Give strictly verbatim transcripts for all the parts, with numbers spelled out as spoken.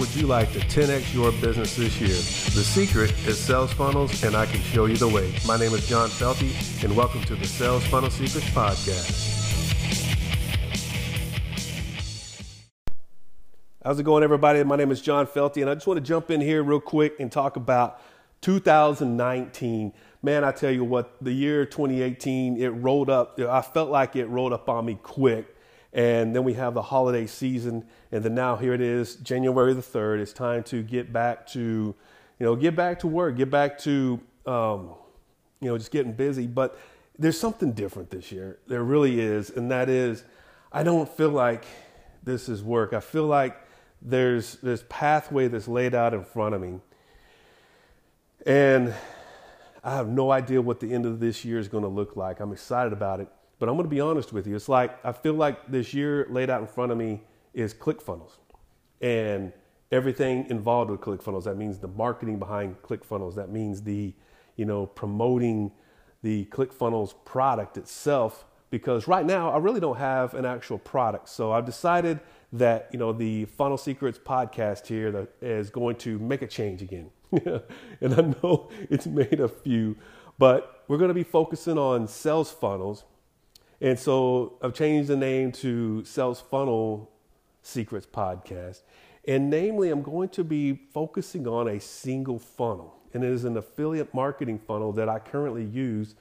would you like to ten X your business this year? The secret is Sales Funnels, and I can show you the way. My name is John Felty, and welcome to the Sales Funnel Secrets Podcast. How's it going, everybody? My name is John Felty, and I just want to jump in here real quick and talk about two thousand nineteen. Man, I tell you what, the year twenty eighteen, it rolled up. I felt like it rolled up on me quick. And then we have the holiday season, and then now here it is, January the third. It's time to get back to, you know, get back to work, get back to, um, you know, just getting busy. But there's something different this year. There really is. And that is, I don't feel like this is work. I feel like there's this pathway that's laid out in front of me. And I have no idea what the end of this year is going to look like. I'm excited about it. But I'm going to be honest with you. It's like I feel like this year laid out in front of me is ClickFunnels and everything involved with ClickFunnels. That means the marketing behind ClickFunnels. That means the, you know, promoting the ClickFunnels product itself. Because right now I really don't have an actual product. So I've decided that, you know, the Funnel Secrets podcast here that is going to make a change again. And I know it's made a few, but we're going to be focusing on sales funnels. And so I've changed the name to Sales Funnel Secrets Podcast. And namely, I'm going to be focusing on a single funnel. And it is an affiliate marketing funnel that I currently use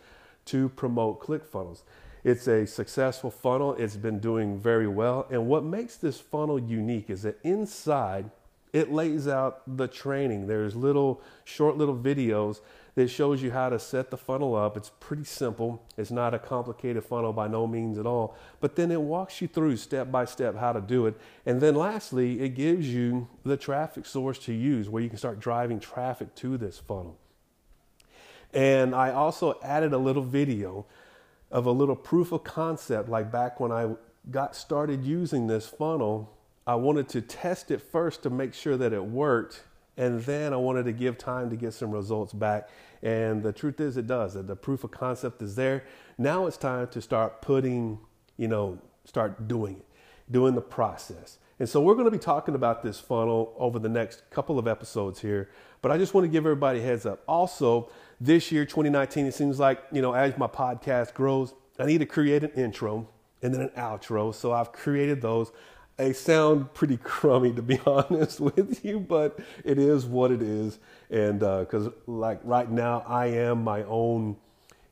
to promote ClickFunnels. It's a successful funnel. It's been doing very well. And what makes this funnel unique is that inside, it lays out the training. There's little short little videos that shows you how to set the funnel up. It's pretty simple. It's not a complicated funnel by no means at all. But then it walks you through step by step how to do it. And then lastly, it gives you the traffic source to use where you can start driving traffic to this funnel. And I also added a little video of a little proof of concept. Like back when I got started using this funnel, I wanted to test it first to make sure that it worked. And then I wanted to give time to get some results back. And the truth is it does. The proof of concept is there. Now it's time to start putting, you know, start doing it, doing the process. And so we're going to be talking about this funnel over the next couple of episodes here. But I just want to give everybody a heads up. Also, this year, twenty nineteen, it seems like, you know, as my podcast grows, I need to create an intro and then an outro. So I've created those. They sound pretty crummy, to be honest with you, but it is what it is. And because uh, like right now I am my own,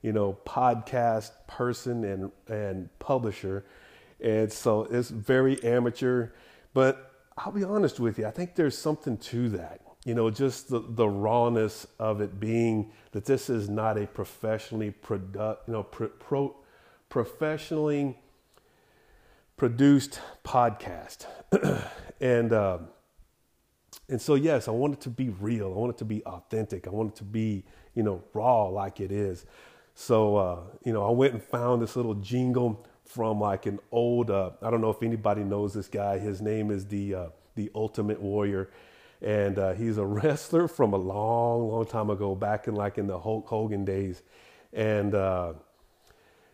you know, podcast person and, and publisher. And so it's very amateur, but I'll be honest with you. I think there's something to that, you know, just the, the rawness of it being that this is not a professionally product, you know, pro, pro, professionally produced podcast. and um, and so, yes, I want it to be real. I want it to be authentic. I want it to be, you know, raw like it is. So, uh, you know, I went and found this little jingle from like an old, uh, I don't know if anybody knows this guy. His name is the, uh, the Ultimate Warrior. And uh, he's a wrestler from a long, long time ago, back in like in the Hulk Hogan days. And, uh,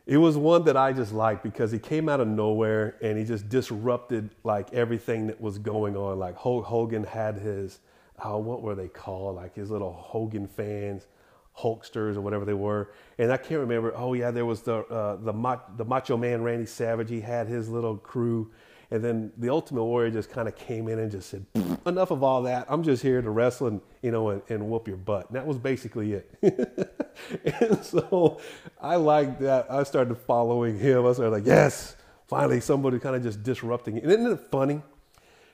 it was one that I just liked because he came out of nowhere and he just disrupted like everything that was going on. Like Hulk Hogan had his, oh, what were they called? Like his little Hogan fans, Hulksters or whatever they were. And I can't remember. Oh yeah, there was the uh, the, Mach- the Macho Man Randy Savage. He had his little crew. And then the Ultimate Warrior just kind of came in and just said, enough of all that. I'm just here to wrestle and, you know, and, and whoop your butt. And that was basically it. And so I liked that. I started following him. I started like, yes, finally somebody kind of just disrupting it. And isn't it funny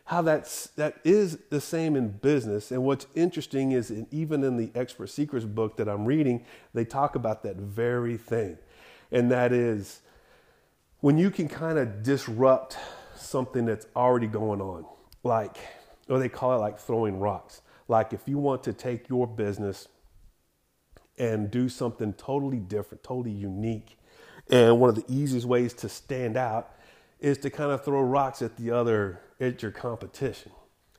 how that's, that is the same in business? And what's interesting is in, even in the Expert Secrets book that I'm reading, they talk about that very thing. And that is when you can kind of disrupt something that's already going on, like, or they call it like throwing rocks. Like if you want to take your business and do something totally different, totally unique, and one of the easiest ways to stand out is to kind of throw rocks at the other, at your competition.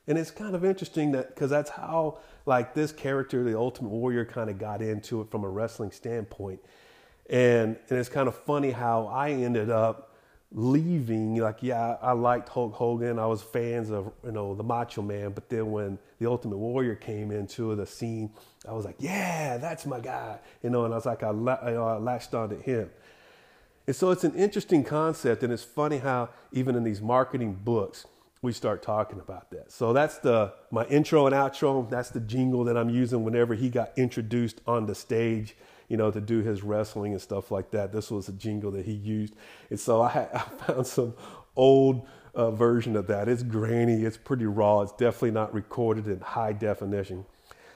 And it's kind of interesting that, because that's how like this character, the Ultimate Warrior, kind of got into it from a wrestling standpoint. And, and it's kind of funny how I ended up leaving, like, yeah, I liked Hulk Hogan. I was fans of, you know, the Macho Man. But then when the Ultimate Warrior came into the scene, I was like, yeah, that's my guy. You know, and I was like, I, la- you know, I latched on to him. And so it's an interesting concept. And it's funny how even in these marketing books, we start talking about that. So that's the my intro and outro. That's the jingle that I'm using whenever he got introduced on the stage, you know, to do his wrestling and stuff like that. This was a jingle that he used. And so I, had, I found some old uh, version of that. It's grainy. It's pretty raw. It's definitely not recorded in high definition.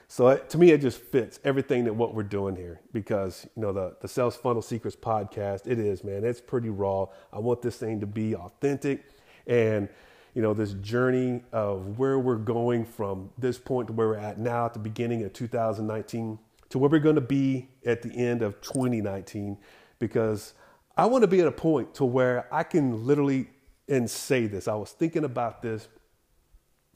So it, to me, it just fits everything that what we're doing here, because, you know, the, the Sales Funnel Secrets podcast, it is, man, it's pretty raw. I want this thing to be authentic. And, you know, this journey of where we're going from this point to where we're at now at the beginning of two thousand nineteen to where we're going to be at the end of twenty nineteen, because I want to be at a point to where I can literally and say this. I was thinking about this,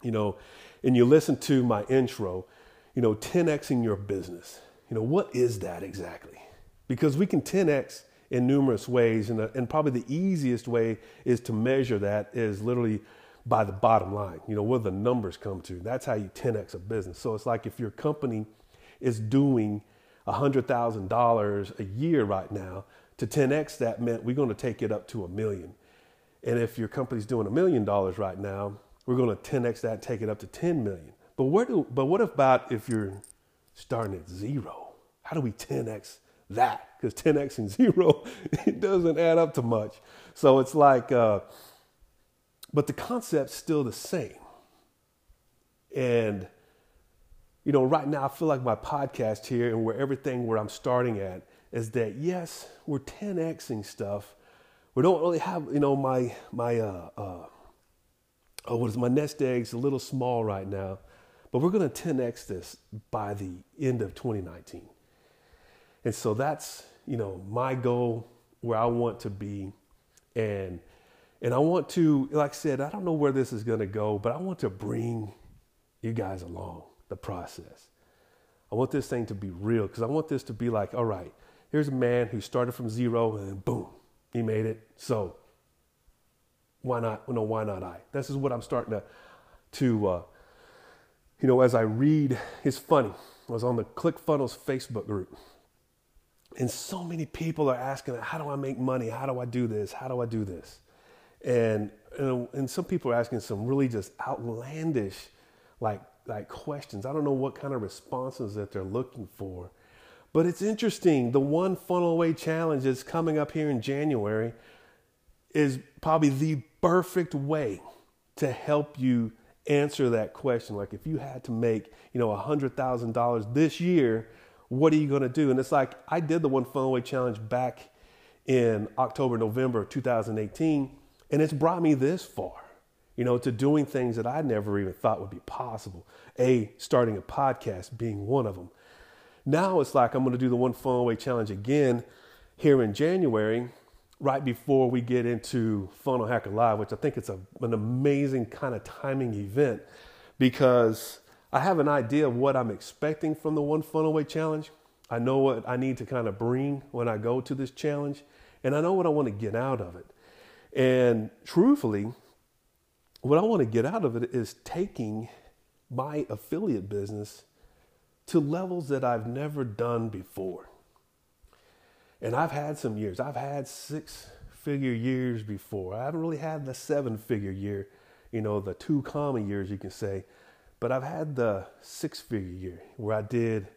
you know, and you listen to my intro, you know, ten X-ing your business. You know, what is that exactly? Because we can ten X in numerous ways, and, and probably the easiest way is to measure that is literally by the bottom line, you know, where the numbers come to. That's how you ten X a business. So it's like if your company is doing one hundred thousand dollars a year right now, to ten X that meant we're going to take it up to a million. And if your company's doing a million dollars right now, we're going to ten X that and take it up to ten million. But where do? But what about if you're starting at zero? How do we ten X that? Because ten X and zero, it doesn't add up to much. So it's like, uh, but the concept's still the same. And, you know, right now I feel like my podcast here and where everything where I'm starting at is that, yes, we're ten X-ing stuff. We don't really have, you know, my, my, uh, uh, oh, what is my nest egg's a little small right now, but we're going to ten X this by the end of twenty nineteen. And so that's, you know, my goal, where I want to be. And, and I want to, like I said, I don't know where this is going to go, but I want to bring you guys along the process. I want this thing to be real, because I want this to be like, all right, here's a man who started from zero and boom, he made it. So why not? No, why not I? This is what I'm starting to, to, uh, you know, as I read, it's funny. I was on the ClickFunnels Facebook group, and so many people are asking, how do I make money? How do I do this? How do I do this? And, and, and some people are asking some really just outlandish, like, like questions. I don't know what kind of responses that they're looking for, but it's interesting. The One Funnel Away Challenge that's coming up here in January is probably the perfect way to help you answer that question. Like, if you had to make, you know, a hundred thousand dollars this year, what are you going to do? And it's like, I did the One Funnel Away Challenge back in October, November of two thousand eighteen, and it's brought me this far, you know, to doing things that I never even thought would be possible. A, starting a podcast being one of them. Now it's like, I'm going to do the One Funnel Away Challenge again here in January, right before we get into Funnel Hacker Live, which I think it's a, an amazing kind of timing event, because I have an idea of what I'm expecting from the One Funnel Away Challenge. I know what I need to kind of bring when I go to this challenge, and I know what I want to get out of it. And truthfully, what I want to get out of it is taking my affiliate business to levels that I've never done before. And I've had some years. I've had six-figure years before. I haven't really had the seven-figure year, you know, the two common years, you can say. But I've had the six-figure year where I did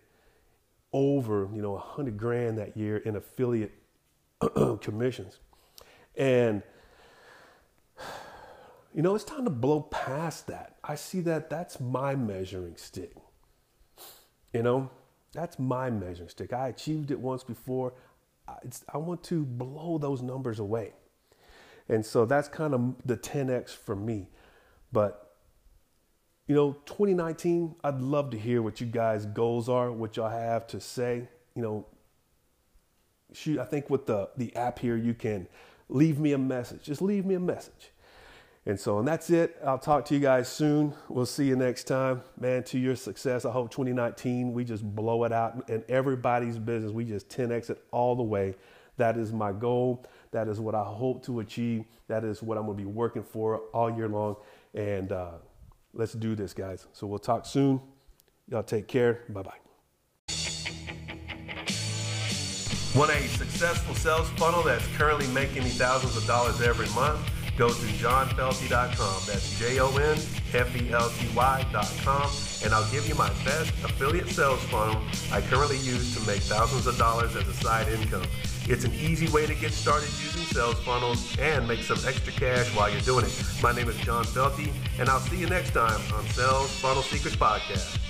over, you know, a hundred grand that year in affiliate commissions. And, you know, it's time to blow past that. I see that that's my measuring stick. You know, that's my measuring stick. I achieved it once before. I, it's, I want to blow those numbers away. And so that's kind of the ten X for me. But, you know, twenty nineteen, I'd love to hear what you guys' goals are, what y'all have to say. You know, shoot, I think with the, the app here, you can leave me a message. Just leave me a message. And so, and that's it. I'll talk to you guys soon. We'll see you next time. Man, to your success. I hope twenty nineteen, we just blow it out in everybody's business. We just ten X it all the way. That is my goal. That is what I hope to achieve. That is what I'm going to be working for all year long. And uh, let's do this, guys. So we'll talk soon. Y'all take care. Bye-bye. Want a successful sales funnel that's currently making me thousands of dollars every month? Go to john felty dot com. That's J O N F E L T Y dot com. And I'll give you my best affiliate sales funnel I currently use to make thousands of dollars as a side income. It's an easy way to get started using sales funnels and make some extra cash while you're doing it. My name is John Felty, and I'll see you next time on Sales Funnel Secrets Podcast.